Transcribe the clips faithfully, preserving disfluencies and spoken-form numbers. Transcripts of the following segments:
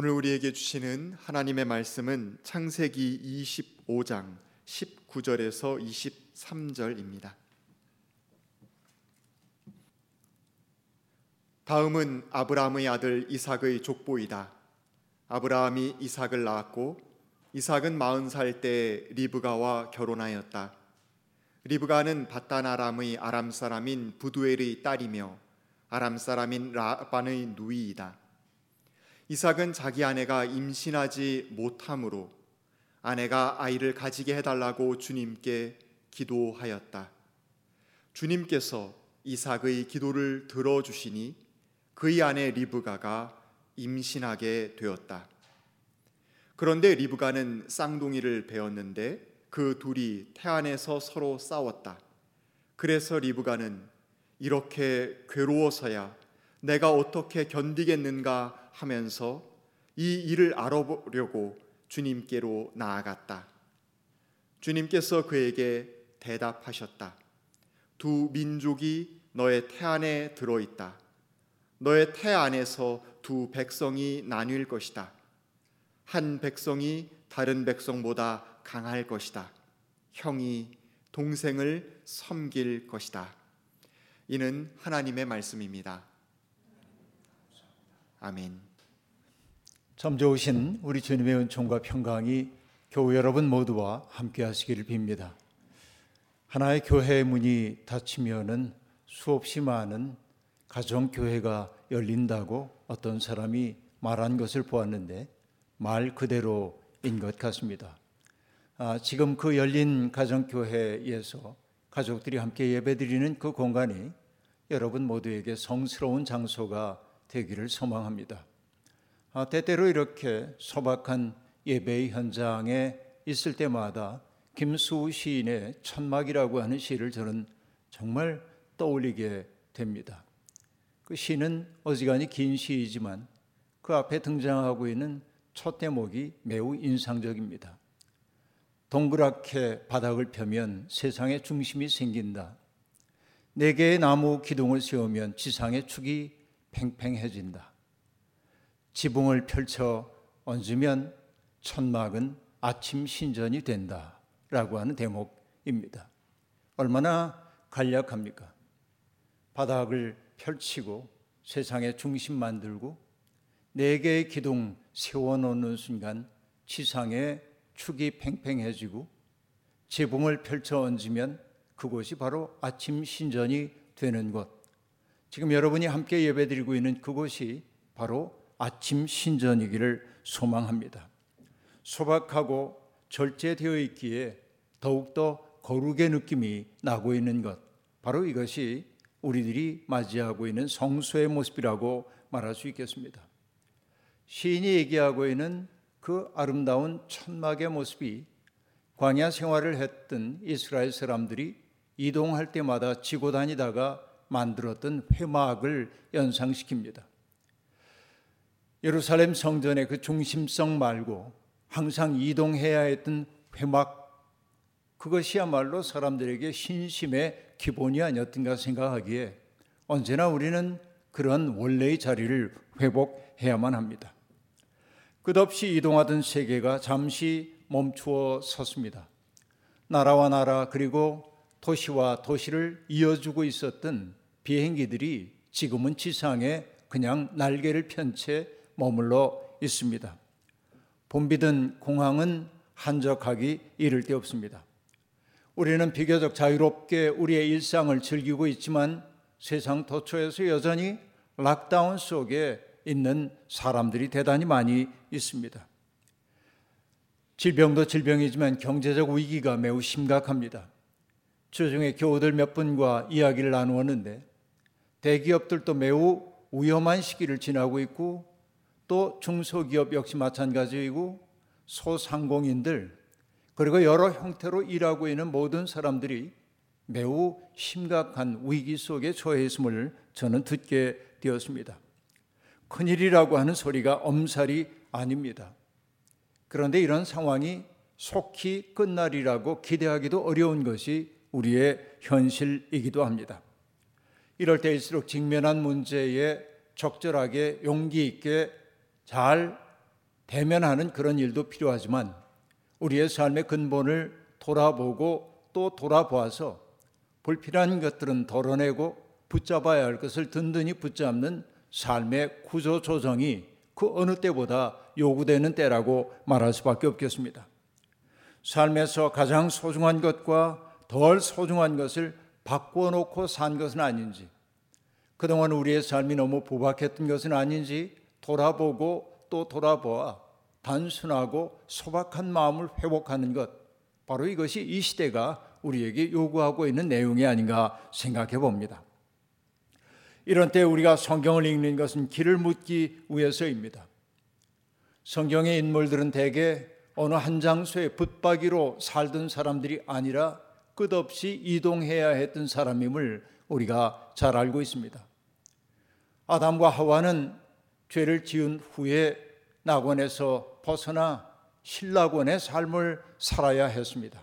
오늘 우리에게 주시는 하나님의 말씀은 창세기 이십오 장 십구 절에서 이십삼 절입니다. 다음은 아브라함의 아들 이삭의 족보이다. 아브라함이 이삭을 낳았고 이삭은 마흔 살 때 리브가와 결혼하였다. 리브가는 밧단 아람의 아람 사람인 부두엘의 딸이며 아람 사람인 라반의 누이이다. 이삭은 자기 아내가 임신하지 못함으로 아내가 아이를 가지게 해달라고 주님께 기도하였다. 주님께서 이삭의 기도를 들어주시니 그의 아내 리브가가 임신하게 되었다. 그런데 리브가는 쌍둥이를 베었는데 그 둘이 태안에서 서로 싸웠다. 그래서 리브가는 이렇게 괴로워서야 내가 어떻게 견디겠는가 하면서 이 일을 알아보려고 주님께로 나아갔다. 주님께서 그에게 대답하셨다. 두 민족이 너의 태안에 들어있다. 너의 태 안에서 두 백성이 나뉠 것이다. 한 백성이 다른 백성보다 강할 것이다. 형이 동생을 섬길 것이다. 이는 하나님의 말씀입니다. 아멘. 참 좋으신 우리 주님의 은총과 평강이 교우 여러분 모두와 함께 하시기를 빕니다. 하나의 교회의 문이 닫히면은 수없이 많은 가정교회가 열린다고 어떤 사람이 말한 것을 보았는데 말 그대로인 것 같습니다. 아, 지금 그 열린 가정교회에서 가족들이 함께 예배드리는 그 공간이 여러분 모두에게 성스러운 장소가 되기를 소망합니다. 아, 때때로 이렇게 소박한 예배의 현장에 있을 때마다 김수 시인의 천막이라고 하는 시를 저는 정말 떠올리게 됩니다. 그 시는 어지간히 긴 시이지만 그 앞에 등장하고 있는 첫 대목이 매우 인상적입니다. 동그랗게 바닥을 펴면 세상의 중심이 생긴다. 네 개의 나무 기둥을 세우면 지상의 축이 팽팽해진다. 지붕을 펼쳐 얹으면 천막은 아침 신전이 된다. 라고 하는 대목입니다. 얼마나 간략합니까? 바닥을 펼치고 세상의 중심 만들고 네 개의 기둥 세워놓는 순간 지상의 축이 팽팽해지고 지붕을 펼쳐 얹으면 그곳이 바로 아침 신전이 되는 곳. 지금 여러분이 함께 예배드리고 있는 그곳이 바로 아침 신전이기를 소망합니다. 소박하고 절제되어 있기에 더욱더 거룩의 느낌이 나고 있는 것. 바로 이것이 우리들이 맞이하고 있는 성소의 모습이라고 말할 수 있겠습니다. 시인이 얘기하고 있는 그 아름다운 천막의 모습이 광야 생활을 했던 이스라엘 사람들이 이동할 때마다 지고 다니다가 만들었던 회막을 연상시킵니다. 예루살렘 성전의 그 중심성 말고 항상 이동해야 했던 회막, 그것이야말로 사람들에게 신심의 기본이 아니었던가 생각하기에 언제나 우리는 그런 원래의 자리를 회복해야만 합니다. 끝없이 이동하던 세계가 잠시 멈추어 섰습니다. 나라와 나라 그리고 도시와 도시를 이어주고 있었던 비행기들이 지금은 지상에 그냥 날개를 편 채 머물러 있습니다. 붐비던 공항은 한적하기 이를 데 없습니다. 우리는 비교적 자유롭게 우리의 일상을 즐기고 있지만 세상 도처에서 여전히 락다운 속에 있는 사람들이 대단히 많이 있습니다. 질병도 질병이지만 경제적 위기가 매우 심각합니다. 주중에 교우들 몇 분과 이야기를 나누었는데 대기업들도 매우 위험한 시기를 지나고 있고 또 중소기업 역시 마찬가지이고 소상공인들 그리고 여러 형태로 일하고 있는 모든 사람들이 매우 심각한 위기 속에 처해 있음을 저는 듣게 되었습니다. 큰일이라고 하는 소리가 엄살이 아닙니다. 그런데 이런 상황이 속히 끝날이라고 기대하기도 어려운 것이 우리의 현실이기도 합니다. 이럴 때일수록 직면한 문제에 적절하게 용기 있게 잘 대면하는 그런 일도 필요하지만 우리의 삶의 근본을 돌아보고 또 돌아보아서 불필요한 것들은 덜어내고 붙잡아야 할 것을 든든히 붙잡는 삶의 구조 조정이 그 어느 때보다 요구되는 때라고 말할 수밖에 없겠습니다. 삶에서 가장 소중한 것과 덜 소중한 것을 바꿔놓고 산 것은 아닌지, 그동안 우리의 삶이 너무 부박했던 것은 아닌지 돌아보고 또 돌아보아 단순하고 소박한 마음을 회복하는 것, 바로 이것이 이 시대가 우리에게 요구하고 있는 내용이 아닌가 생각해 봅니다. 이런 때 우리가 성경을 읽는 것은 길을 묻기 위해서입니다. 성경의 인물들은 대개 어느 한 장소에 붙박이로 살던 사람들이 아니라 끝없이 이동해야 했던 사람임을 우리가 잘 알고 있습니다. 아담과 하와는 죄를 지은 후에 낙원에서 벗어나 신낙원의 삶을 살아야 했습니다.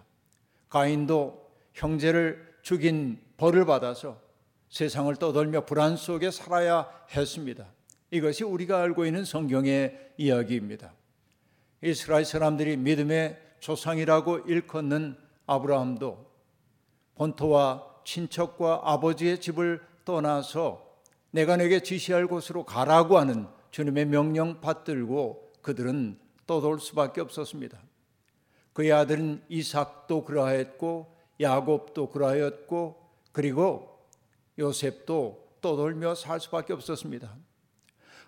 가인도 형제를 죽인 벌을 받아서 세상을 떠돌며 불안 속에 살아야 했습니다. 이것이 우리가 알고 있는 성경의 이야기입니다. 이스라엘 사람들이 믿음의 조상이라고 일컫는 아브라함도 본토와 친척과 아버지의 집을 떠나서 내가 내게 지시할 곳으로 가라고 하는 주님의 명령 받들고 그들은 떠돌 수밖에 없었습니다. 그의 아들은 이삭도 그러하였고 야곱도 그러하였고 그리고 요셉도 떠돌며 살 수밖에 없었습니다.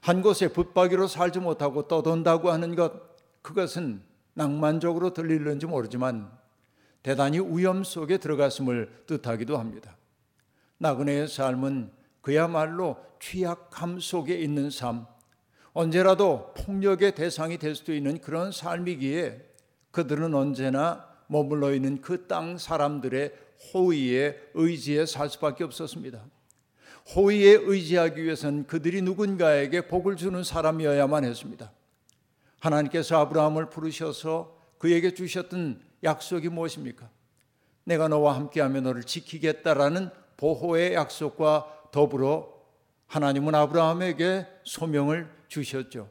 한 곳에 붙박이로 살지 못하고 떠돈다고 하는 것, 그것은 낭만적으로 들리는지 모르지만 대단히 위험 속에 들어갔음을 뜻하기도 합니다. 나그네의 삶은 그야말로 취약함 속에 있는 삶, 언제라도 폭력의 대상이 될 수도 있는 그런 삶이기에 그들은 언제나 머물러 있는 그 땅 사람들의 호의에 의지해 살 수밖에 없었습니다. 호의에 의지하기 위해서는 그들이 누군가에게 복을 주는 사람이어야만 했습니다. 하나님께서 아브라함을 부르셔서 그에게 주셨던 약속이 무엇입니까? 내가 너와 함께하며 너를 지키겠다라는 보호의 약속과 더불어 하나님은 아브라함에게 소명을 주셨죠.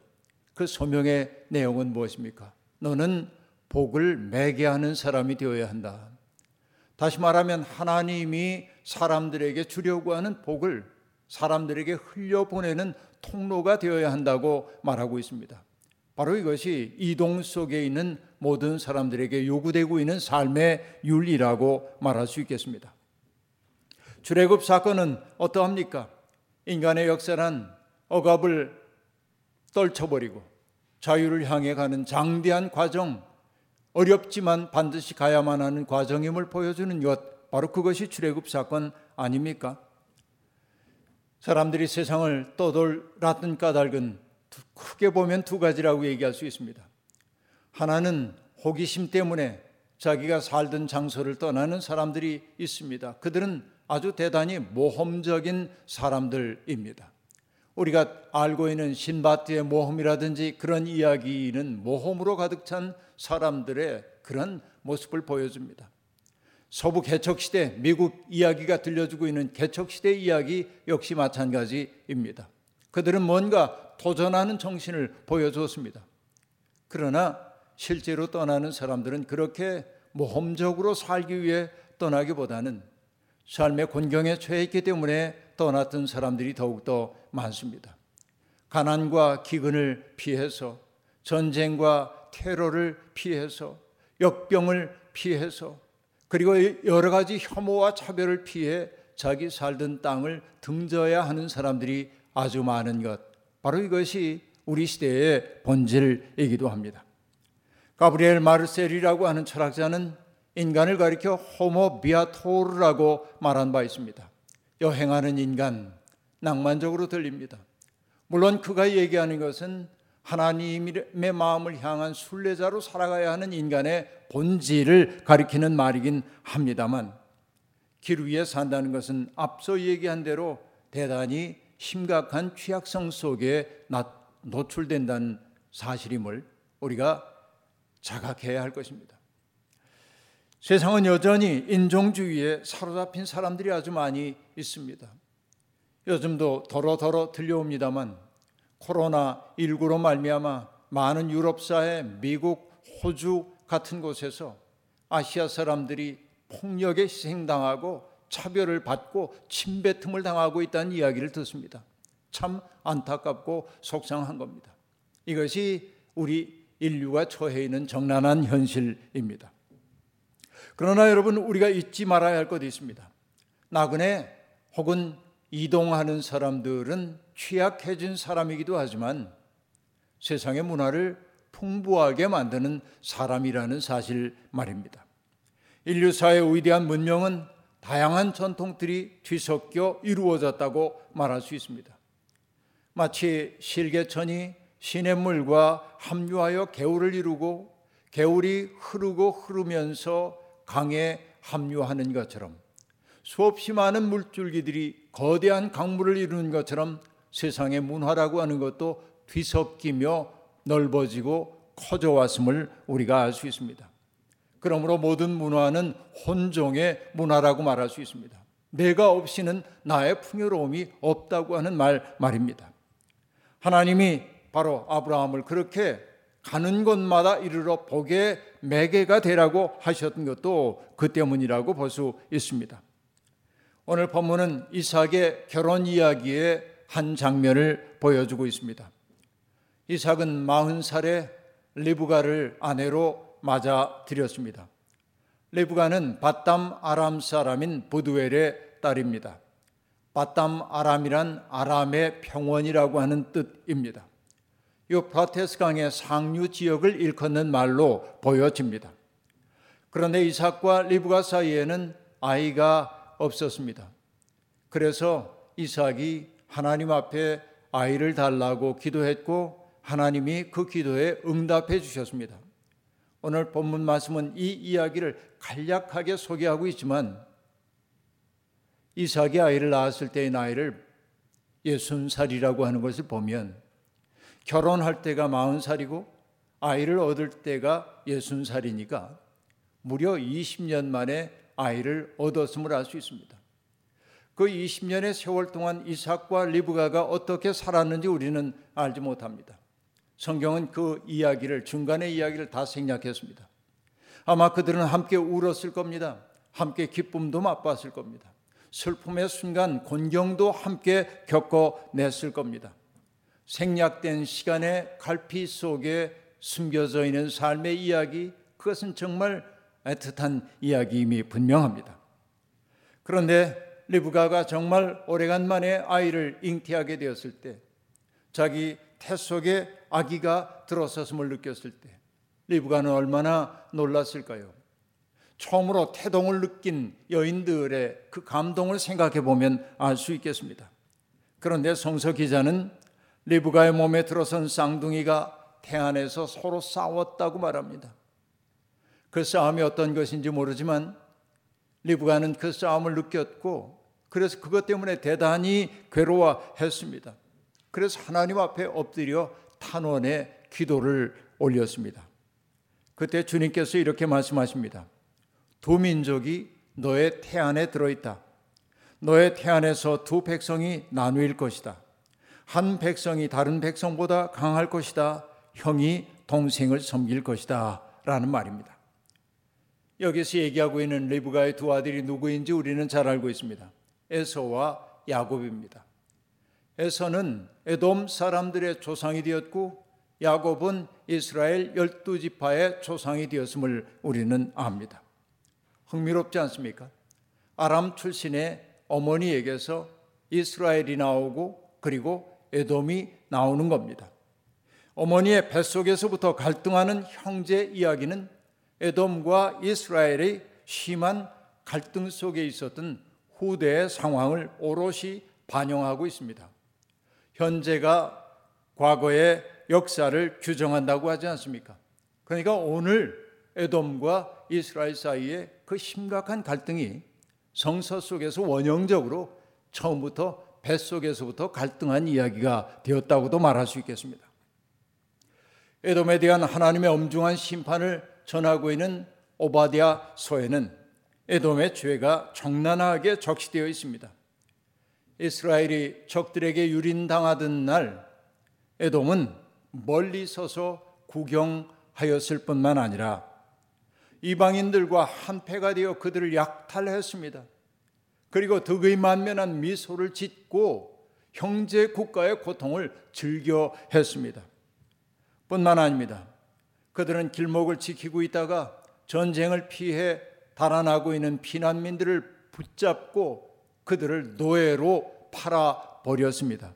그 소명의 내용은 무엇입니까? 너는 복을 매게 하는 사람이 되어야 한다. 다시 말하면 하나님이 사람들에게 주려고 하는 복을 사람들에게 흘려보내는 통로가 되어야 한다고 말하고 있습니다. 바로 이것이 이동 속에 있는 모든 사람들에게 요구되고 있는 삶의 윤리라고 말할 수 있겠습니다. 출애굽 사건은 어떠합니까? 인간의 역사란 억압을 떨쳐버리고 자유를 향해 가는 장대한 과정, 어렵지만 반드시 가야만 하는 과정임을 보여주는 것, 바로 그것이 출애굽 사건 아닙니까? 사람들이 세상을 떠돌았던 까닭은 크게 보면 두 가지라고 얘기할 수 있습니다. 하나는 호기심 때문에 자기가 살던 장소를 떠나는 사람들이 있습니다. 그들은 아주 대단히 모험적인 사람들입니다. 우리가 알고 있는 신밧드의 모험이라든지 그런 이야기는 모험으로 가득 찬 사람들의 그런 모습을 보여줍니다. 서부 개척시대, 미국 이야기가 들려주고 있는 개척시대 이야기 역시 마찬가지입니다. 그들은 뭔가 도전하는 정신을 보여주었습니다. 그러나 실제로 떠나는 사람들은 그렇게 모험적으로 살기 위해 떠나기보다는 삶의 곤경에 처했기 때문에 떠났던 사람들이 더욱더 많습니다. 가난과 기근을 피해서, 전쟁과 테러를 피해서, 역병을 피해서, 그리고 여러 가지 혐오와 차별을 피해 자기 살던 땅을 등져야 하는 사람들이 아주 많은 것, 바로 이것이 우리 시대의 본질이기도 합니다. 가브리엘 마르셀이라고 하는 철학자는 인간을 가리켜 호모 비아토르라고 말한 바 있습니다. 여행하는 인간, 낭만적으로 들립니다. 물론 그가 얘기하는 것은 하나님의 마음을 향한 순례자로 살아가야 하는 인간의 본질을 가리키는 말이긴 합니다만, 길 위에 산다는 것은 앞서 얘기한 대로 대단히 심각한 취약성 속에 노출된다는 사실임을 우리가 자각해야 할 것입니다. 세상은 여전히 인종주의에 사로잡힌 사람들이 아주 많이 있습니다. 요즘도 더러더러 들려옵니다만 코로나십구로 말미암아 많은 유럽사회, 미국, 호주 같은 곳에서 아시아 사람들이 폭력에 희생당하고 차별을 받고 침뱉음을 당하고 있다는 이야기를 듣습니다. 참 안타깝고 속상한 겁니다. 이것이 우리 인류가 처해 있는 정난한 현실입니다. 그러나 여러분, 우리가 잊지 말아야 할 것이 있습니다. 나그네 혹은 이동하는 사람들은 취약해진 사람이기도 하지만 세상의 문화를 풍부하게 만드는 사람이라는 사실 말입니다. 인류 사회의 위대한 문명은 다양한 전통들이 뒤섞여 이루어졌다고 말할 수 있습니다. 마치 실개천이 시냇물과 합류하여 개울을 이루고 개울이 흐르고 흐르면서 강에 합류하는 것처럼, 수없이 많은 물줄기들이 거대한 강물을 이루는 것처럼 세상의 문화라고 하는 것도 뒤섞이며 넓어지고 커져왔음을 우리가 알 수 있습니다. 그러므로 모든 문화는 혼종의 문화라고 말할 수 있습니다. 내가 없이는 나의 풍요로움이 없다고 하는 말 말입니다. 하나님이 바로 아브라함을 그렇게 가는 곳마다 이르러 복의 매개가 되라고 하셨던 것도 그 때문이라고 볼 수 있습니다. 오늘 본문은 이삭의 결혼 이야기의 한 장면을 보여주고 있습니다. 이삭은 마흔 살에 리브가를 아내로 맞아들였습니다. 리브가는 밧담 아람 사람인 부두엘의 딸입니다. 밧담 아람이란 아람의 평원이라고 하는 뜻입니다. 유프라테스 강의 상류 지역을 일컫는 말로 보여집니다. 그런데 이삭과 리브가 사이에는 아이가 없었습니다. 그래서 이삭이 하나님 앞에 아이를 달라고 기도했고 하나님이 그 기도에 응답해 주셨습니다. 오늘 본문 말씀은 이 이야기를 간략하게 소개하고 있지만 이삭이 아이를 낳았을 때의 나이를 예순 살이라고 하는 것을 보면 결혼할 때가 마흔 살이고 아이를 얻을 때가 예순 살이니까 무려 이십 년 만에 아이를 얻었음을 알 수 있습니다. 그 이십 년의 세월 동안 이삭과 리브가가 어떻게 살았는지 우리는 알지 못합니다. 성경은 그 이야기를, 중간의 이야기를 다 생략했습니다. 아마 그들은 함께 울었을 겁니다. 함께 기쁨도 맛봤을 겁니다. 슬픔의 순간 곤경도 함께 겪어냈을 겁니다. 생략된 시간의 갈피 속에 숨겨져 있는 삶의 이야기, 그것은 정말 애틋한 이야기임이 분명합니다. 그런데 리브가가 정말 오래간만에 아이를 잉태하게 되었을 때, 자기 태 속에 아기가 들어섰음을 느꼈을 때 리브가는 얼마나 놀랐을까요? 처음으로 태동을 느낀 여인들의 그 감동을 생각해 보면 알 수 있겠습니다. 그런데 성서 기자는 리브가의 몸에 들어선 쌍둥이가 태 안에서 서로 싸웠다고 말합니다. 그 싸움이 어떤 것인지 모르지만 리브가는 그 싸움을 느꼈고 그래서 그것 때문에 대단히 괴로워했습니다. 그래서 하나님 앞에 엎드려 탄원의 기도를 올렸습니다. 그때 주님께서 이렇게 말씀하십니다. 두 민족이 너의 태 안에 들어있다. 너의 태 안에서 두 백성이 나누일 것이다. 한 백성이 다른 백성보다 강할 것이다. 형이 동생을 섬길 것이다. 라는 말입니다. 여기서 얘기하고 있는 리브가의 두 아들이 누구인지 우리는 잘 알고 있습니다. 에서와 야곱입니다. 에서는 에돔 사람들의 조상이 되었고 야곱은 이스라엘 열두 지파의 조상이 되었음을 우리는 압니다. 흥미롭지 않습니까? 아람 출신의 어머니에게서 이스라엘이 나오고 그리고 에돔이 나오는 겁니다. 어머니의 뱃속에서부터 갈등하는 형제 이야기는 에돔과 이스라엘의 심한 갈등 속에 있었던 후대의 상황을 오롯이 반영하고 있습니다. 현재가 과거의 역사를 규정한다고 하지 않습니까? 그러니까 오늘 에돔과 이스라엘 사이의 그 심각한 갈등이 성서 속에서 원형적으로 처음부터 뱃속에서부터 갈등한 이야기가 되었다고도 말할 수 있겠습니다. 에돔에 대한 하나님의 엄중한 심판을 전하고 있는 오바댜 서에는 에돔의 죄가 적나라하게 적시되어 있습니다. 이스라엘이 적들에게 유린당하던 날 에돔은 멀리 서서 구경하였을 뿐만 아니라 이방인들과 한패가 되어 그들을 약탈했습니다. 그리고 덕의 만면한 미소를 짓고 형제 국가의 고통을 즐겨 했습니다. 뿐만 아닙니다. 그들은 길목을 지키고 있다가 전쟁을 피해 달아나고 있는 피난민들을 붙잡고 그들을 노예로 팔아버렸습니다.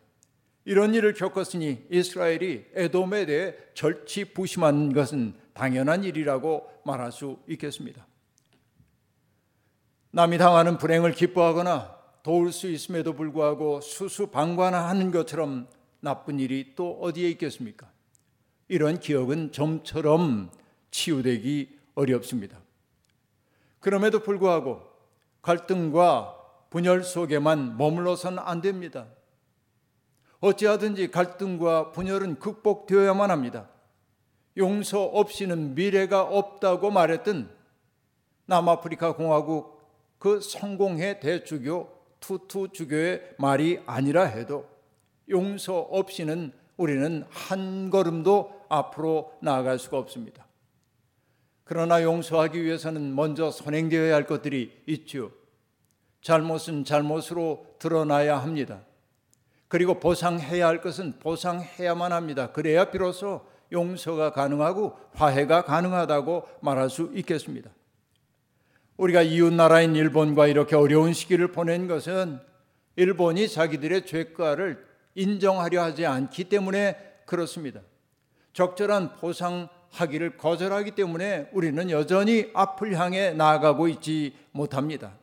이런 일을 겪었으니 이스라엘이 에돔에 대해 절치부심한 것은 당연한 일이라고 말할 수 있겠습니다. 남이 당하는 불행을 기뻐하거나 도울 수 있음에도 불구하고 수수방관하는 것처럼 나쁜 일이 또 어디에 있겠습니까? 이런 기억은 점처럼 치유되기 어렵습니다. 그럼에도 불구하고 갈등과 분열 속에만 머물러선 안 됩니다. 어찌하든지 갈등과 분열은 극복되어야만 합니다. 용서 없이는 미래가 없다고 말했던 남아프리카 공화국 그 성공회 대주교 투투 주교의 말이 아니라 해도 용서 없이는 우리는 한 걸음도 앞으로 나아갈 수가 없습니다. 그러나 용서하기 위해서는 먼저 선행되어야 할 것들이 있죠. 잘못은 잘못으로 드러나야 합니다. 그리고 보상해야 할 것은 보상해야만 합니다. 그래야 비로소 용서가 가능하고 화해가 가능하다고 말할 수 있겠습니다. 우리가 이웃나라인 일본과 이렇게 어려운 시기를 보낸 것은 일본이 자기들의 죄가를 인정하려 하지 않기 때문에 그렇습니다. 적절한 보상하기를 거절하기 때문에 우리는 여전히 앞을 향해 나아가고 있지 못합니다.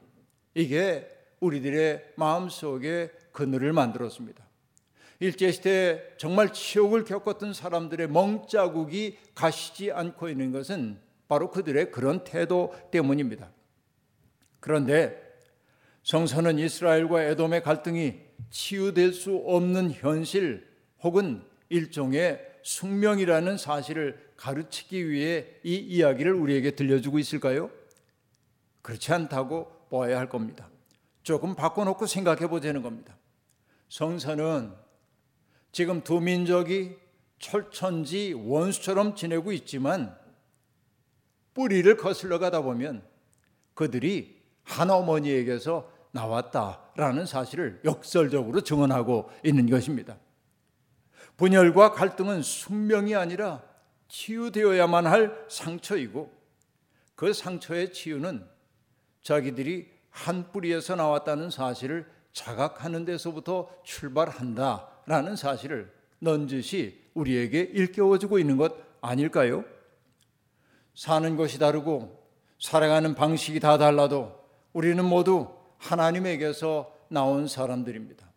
이게 우리들의 마음속에 그늘을 만들었습니다. 일제시대에 정말 치욕을 겪었던 사람들의 멍자국이 가시지 않고 있는 것은 바로 그들의 그런 태도 때문입니다. 그런데 성서는 이스라엘과 에돔의 갈등이 치유될 수 없는 현실 혹은 일종의 숙명이라는 사실을 가르치기 위해 이 이야기를 우리에게 들려주고 있을까요? 그렇지 않다고 보아야 할 겁니다. 조금 바꿔놓고 생각해 보자는 겁니다. 성서는 지금 두 민족이 철천지 원수처럼 지내고 있지만 뿌리를 거슬러 가다 보면 그들이 한 어머니에게서 나왔다라는 사실을 역설적으로 증언하고 있는 것입니다. 분열과 갈등은 숙명이 아니라 치유되어야만 할 상처이고 그 상처의 치유는 자기들이 한 뿌리에서 나왔다는 사실을 자각하는 데서부터 출발한다라는 사실을 넌지시 우리에게 일깨워주고 있는 것 아닐까요? 사는 것이 다르고 살아가는 방식이 다 달라도 우리는 모두 하나님에게서 나온 사람들입니다.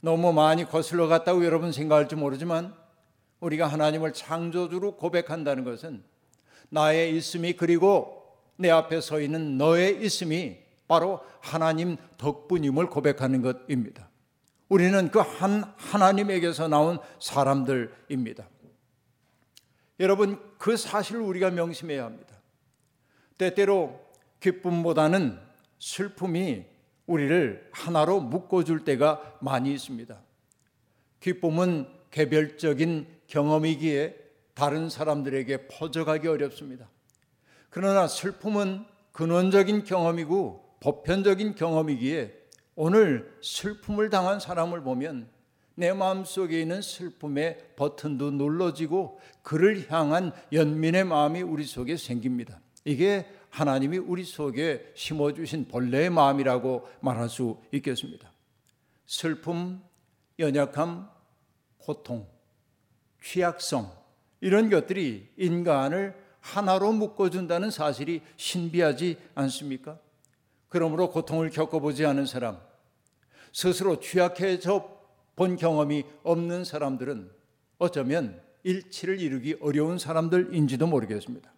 너무 많이 거슬러 갔다고 여러분 생각할지 모르지만 우리가 하나님을 창조주로 고백한다는 것은 나의 있음이 그리고 내 앞에 서 있는 너의 있음이 바로 하나님 덕분임을 고백하는 것입니다. 우리는 그 한 하나님에게서 나온 사람들입니다. 여러분, 그 사실을 우리가 명심해야 합니다. 때때로 기쁨보다는 슬픔이 우리를 하나로 묶어줄 때가 많이 있습니다. 기쁨은 개별적인 경험이기에 다른 사람들에게 퍼져가기 어렵습니다. 그러나 슬픔은 근원적인 경험이고 보편적인 경험이기에 오늘 슬픔을 당한 사람을 보면 내 마음속에 있는 슬픔의 버튼도 눌러지고 그를 향한 연민의 마음이 우리 속에 생깁니다. 이게 하나님이 우리 속에 심어주신 본래의 마음이라고 말할 수 있겠습니다. 슬픔, 연약함, 고통, 취약성 이런 것들이 인간을 하나로 묶어준다는 사실이 신비하지 않습니까? 그러므로 고통을 겪어보지 않은 사람, 스스로 취약해져 본 경험이 없는 사람들은 어쩌면 일치를 이루기 어려운 사람들인지도 모르겠습니다.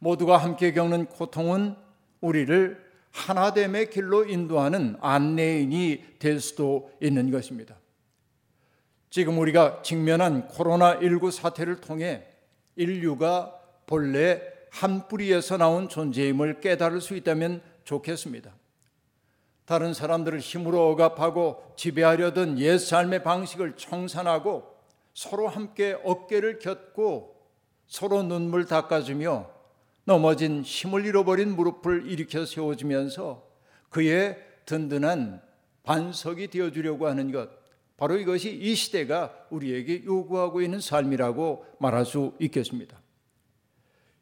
모두가 함께 겪는 고통은 우리를 하나됨의 길로 인도하는 안내인이 될 수도 있는 것입니다. 지금 우리가 직면한 코로나십구 사태를 통해 인류가 본래 한 뿌리에서 나온 존재임을 깨달을 수 있다면 좋겠습니다. 다른 사람들을 힘으로 억압하고 지배하려던 옛 삶의 방식을 청산하고 서로 함께 어깨를 곁고 서로 눈물 닦아주며 넘어진 힘을 잃어버린 무릎을 일으켜 세워주면서 그의 든든한 반석이 되어주려고 하는 것, 바로 이것이 이 시대가 우리에게 요구하고 있는 삶이라고 말할 수 있겠습니다.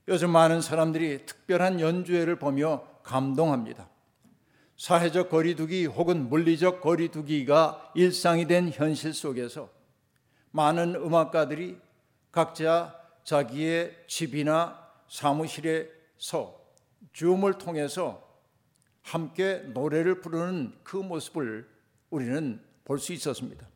요즘 많은 사람들이 특별한 연주회를 보며 감동합니다. 사회적 거리두기 혹은 물리적 거리두기가 일상이 된 현실 속에서 많은 음악가들이 각자 자기의 집이나 사무실에서 줌을 통해서 함께 노래를 부르는 그 모습을 우리는 볼 수 있었습니다.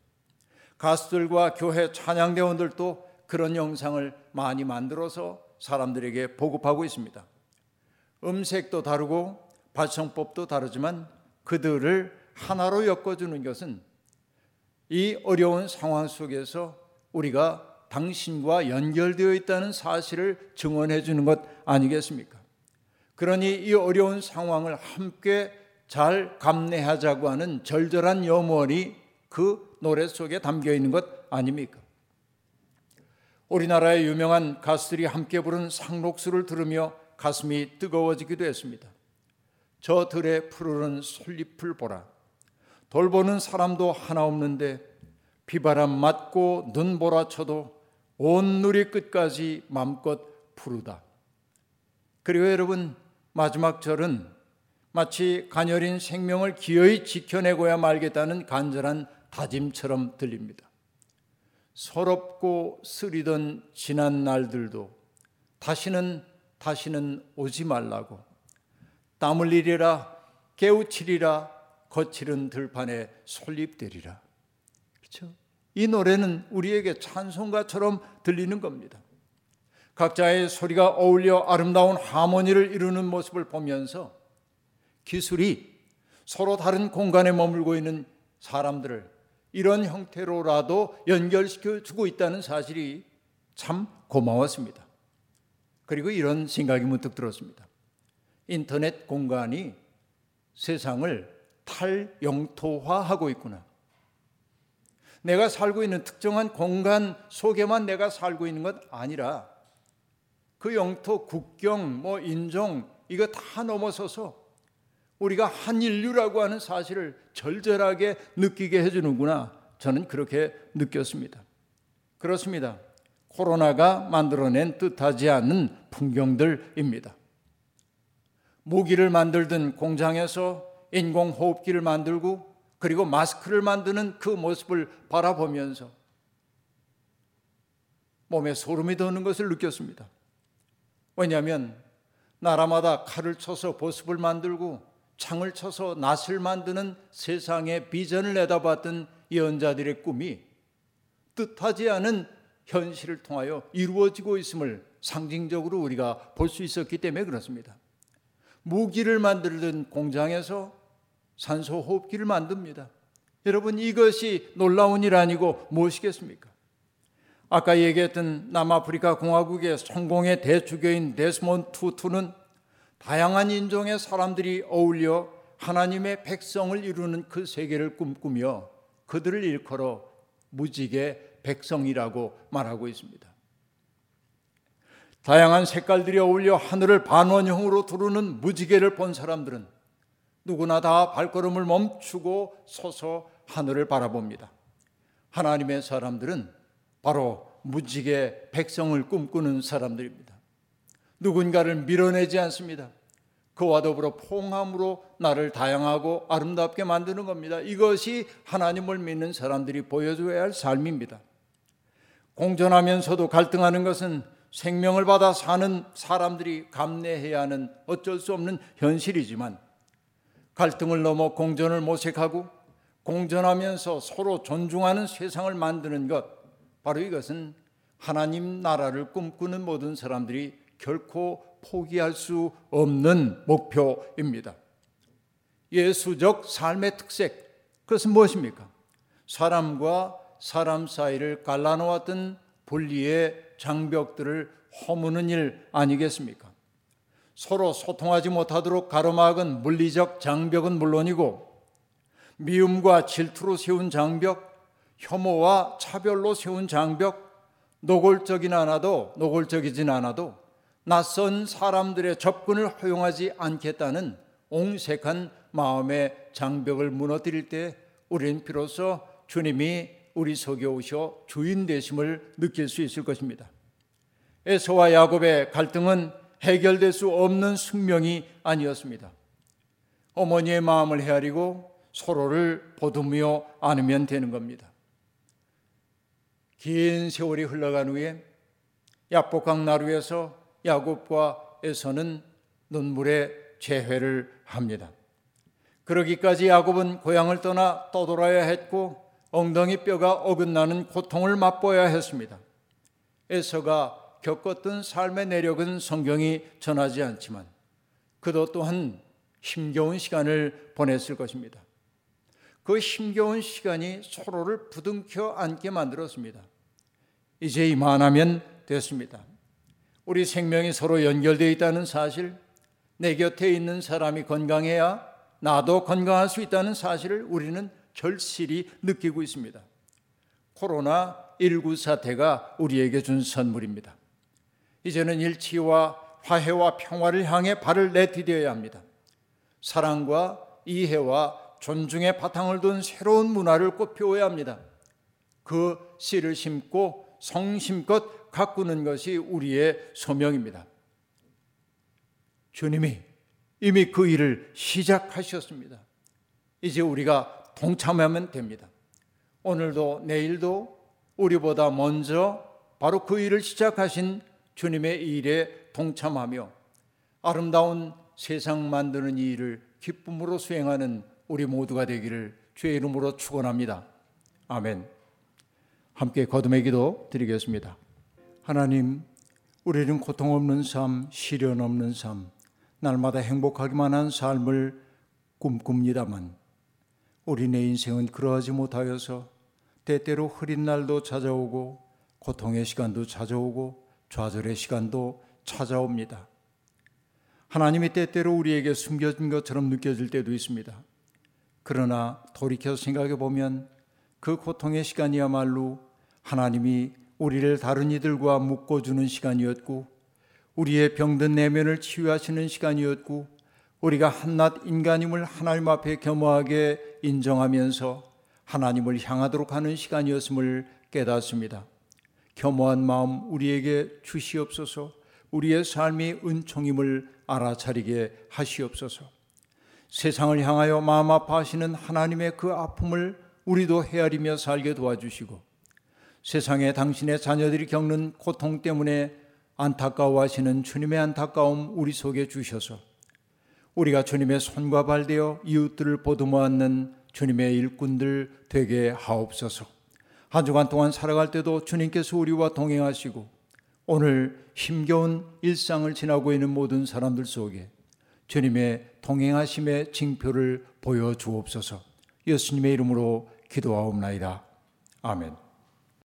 가수들과 교회 찬양대원들도 그런 영상을 많이 만들어서 사람들에게 보급하고 있습니다. 음색도 다르고 발성법도 다르지만 그들을 하나로 엮어주는 것은 이 어려운 상황 속에서 우리가 당신과 연결되어 있다는 사실을 증언해 주는 것 아니겠습니까? 그러니 이 어려운 상황을 함께 잘 감내하자고 하는 절절한 염원이 그 노래 속에 담겨 있는 것 아닙니까? 우리나라의 유명한 가수들이 함께 부른 상록수를 들으며 가슴이 뜨거워지기도 했습니다. 저 들에 푸르른 솔잎을 보라. 돌보는 사람도 하나 없는데 비바람 맞고 눈 보라쳐도 온 누리 끝까지 맘껏 푸르다. 그리고 여러분, 마지막 절은 마치 가녀린 생명을 기어이 지켜내고야 말겠다는 간절한 다짐처럼 들립니다. 서럽고 쓰리던 지난 날들도 다시는 다시는 오지 말라고, 땀 흘리리라 깨우치리라 거칠은 들판에 솔잎되리라. 그렇죠? 이 노래는 우리에게 찬송가처럼 들리는 겁니다. 각자의 소리가 어울려 아름다운 하모니를 이루는 모습을 보면서 기술이 서로 다른 공간에 머물고 있는 사람들을 이런 형태로라도 연결시켜주고 있다는 사실이 참 고마웠습니다. 그리고 이런 생각이 문득 들었습니다. 인터넷 공간이 세상을 탈영토화하고 있구나. 내가 살고 있는 특정한 공간 속에만 내가 살고 있는 것 아니라 그 영토, 국경, 뭐 인종 이거 다 넘어서서 우리가 한 인류라고 하는 사실을 절절하게 느끼게 해주는구나, 저는 그렇게 느꼈습니다. 그렇습니다. 코로나가 만들어낸 뜻하지 않은 풍경들입니다. 무기를 만들던 공장에서 인공호흡기를 만들고 그리고 마스크를 만드는 그 모습을 바라보면서 몸에 소름이 돋는 것을 느꼈습니다. 왜냐하면 나라마다 칼을 쳐서 보습을 만들고 창을 쳐서 낫을 만드는 세상의 비전을 내다봤던 예언자들의 꿈이 뜻하지 않은 현실을 통하여 이루어지고 있음을 상징적으로 우리가 볼 수 있었기 때문에 그렇습니다. 무기를 만들던 공장에서 산소호흡기를 만듭니다. 여러분, 이것이 놀라운 일 아니고 무엇이겠습니까? 아까 얘기했던 남아프리카 공화국의 성공의 대주교인 데스몬드 투투는 다양한 인종의 사람들이 어울려 하나님의 백성을 이루는 그 세계를 꿈꾸며 그들을 일컬어 무지개 백성이라고 말하고 있습니다. 다양한 색깔들이 어울려 하늘을 반원형으로 두르는 무지개를 본 사람들은 누구나 다 발걸음을 멈추고 서서 하늘을 바라봅니다. 하나님의 사람들은 바로 무지개 백성을 꿈꾸는 사람들입니다. 누군가를 밀어내지 않습니다. 그와 더불어 포함으로 나를 다양하고 아름답게 만드는 겁니다. 이것이 하나님을 믿는 사람들이 보여줘야 할 삶입니다. 공존하면서도 갈등하는 것은 생명을 받아 사는 사람들이 감내해야 하는 어쩔 수 없는 현실이지만, 갈등을 넘어 공존을 모색하고 공존하면서 서로 존중하는 세상을 만드는 것, 바로 이것은 하나님 나라를 꿈꾸는 모든 사람들이 결코 포기할 수 없는 목표입니다. 예수적 삶의 특색, 그것은 무엇입니까? 사람과 사람 사이를 갈라놓았던 분리의 장벽들을 허무는 일 아니겠습니까? 서로 소통하지 못하도록 가로막은 물리적 장벽은 물론이고 미움과 질투로 세운 장벽, 혐오와 차별로 세운 장벽, 노골적이진 않아도, 노골적이진 않아도 낯선 사람들의 접근을 허용하지 않겠다는 옹색한 마음의 장벽을 무너뜨릴 때 우리는 비로소 주님이 우리 속에 오셔 주인 되심을 느낄 수 있을 것입니다. 에서와 야곱의 갈등은 해결될 수 없는 숙명이 아니었습니다. 어머니의 마음을 헤아리고 서로를 보듬으며 안으면 되는 겁니다. 긴 세월이 흘러간 후에 야복강 나루에서 야곱과 에서는 눈물의 재회를 합니다. 그러기까지 야곱은 고향을 떠나 떠돌아야 했고 엉덩이 뼈가 어긋나는 고통을 맛보아야 했습니다. 에서가 겪었던 삶의 내력은 성경이 전하지 않지만 그도 또한 힘겨운 시간을 보냈을 것입니다. 그 힘겨운 시간이 서로를 부둥켜 안게 만들었습니다. 이제 이만하면 됐습니다. 우리 생명이 서로 연결되어 있다는 사실, 내 곁에 있는 사람이 건강해야 나도 건강할 수 있다는 사실을 우리는 절실히 느끼고 있습니다. 코로나십구 사태가 우리에게 준 선물입니다. 이제는 일치와 화해와 평화를 향해 발을 내디뎌야 합니다. 사랑과 이해와 존중의 바탕을 둔 새로운 문화를 꽃피워야 합니다. 그 씨를 심고 성심껏 가꾸는 것이 우리의 소명입니다. 주님이 이미 그 일을 시작하셨습니다. 이제 우리가 동참하면 됩니다. 오늘도 내일도 우리보다 먼저 바로 그 일을 시작하신 주님의 일에 동참하며 아름다운 세상 만드는 이 일을 기쁨으로 수행하는 우리 모두가 되기를 주의 이름으로 축원합니다. 아멘. 함께 거듭의 기도 드리겠습니다. 하나님, 우리는 고통 없는 삶, 시련 없는 삶, 날마다 행복하기만 한 삶을 꿈꿉니다만 우리 내 인생은 그러하지 못하여서 때때로 흐린 날도 찾아오고 고통의 시간도 찾아오고 좌절의 시간도 찾아옵니다. 하나님이 때때로 우리에게 숨겨진 것처럼 느껴질 때도 있습니다. 그러나 돌이켜 생각해 보면 그 고통의 시간이야말로 하나님이 우리를 다른 이들과 묶어주는 시간이었고 우리의 병든 내면을 치유하시는 시간이었고 우리가 한낱 인간임을 하나님 앞에 겸허하게 인정하면서 하나님을 향하도록 하는 시간이었음을 깨닫습니다. 겸허한 마음 우리에게 주시옵소서. 우리의 삶이 은총임을 알아차리게 하시옵소서. 세상을 향하여 마음 아파하시는 하나님의 그 아픔을 우리도 헤아리며 살게 도와주시고 세상에 당신의 자녀들이 겪는 고통 때문에 안타까워하시는 주님의 안타까움 우리 속에 주셔서 우리가 주님의 손과 발되어 이웃들을 보듬어 안는 주님의 일꾼들 되게 하옵소서. 한 주간 동안 살아갈 때도 주님께서 우리와 동행하시고 오늘 힘겨운 일상을 지나고 있는 모든 사람들 속에 주님의 동행하심의 징표를 보여주옵소서. 예수님의 이름으로 기도하옵나이다. 아멘.